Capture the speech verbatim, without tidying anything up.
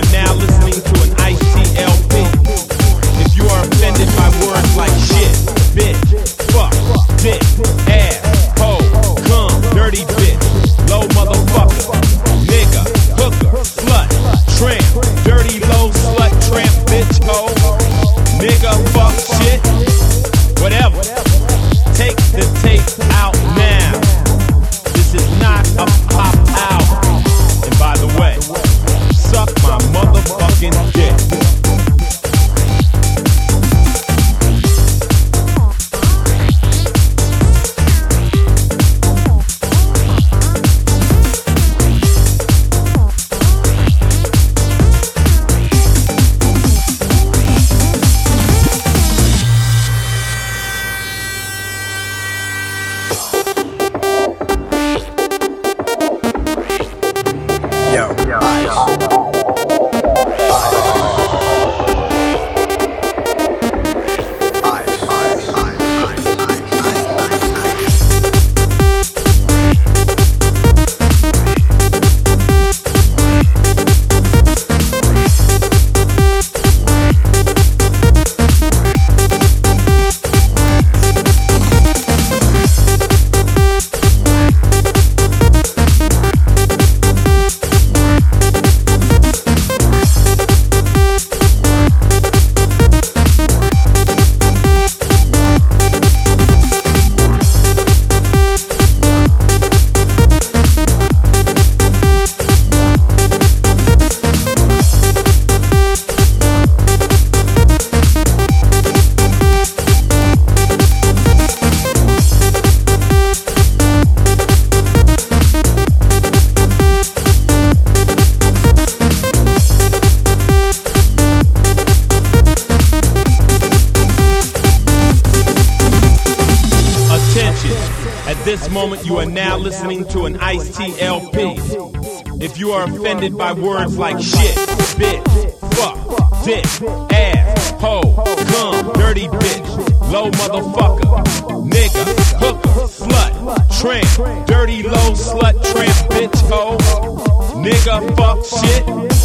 are now listening to an icy L P. If you are offended by words like shit, bitch, fuck, dick, ass, hoe, cum, dirty bitch, low motherfucker, nigga, hooker, slut, tramp, dirty low slut, tramp, bitch, hoe, nigga, fuck, shit, whatever. Take the tape out now. This is not a pop album. And by the way, suck my motherfucking dick. Listening to an Ice-T L P. If you are offended by words like shit, bitch, fuck, dick, ass, hoe, cum, dirty bitch, low motherfucker, nigga, hooker, slut, tramp, dirty low slut, tramp, bitch, hoe, nigga, fuck, shit.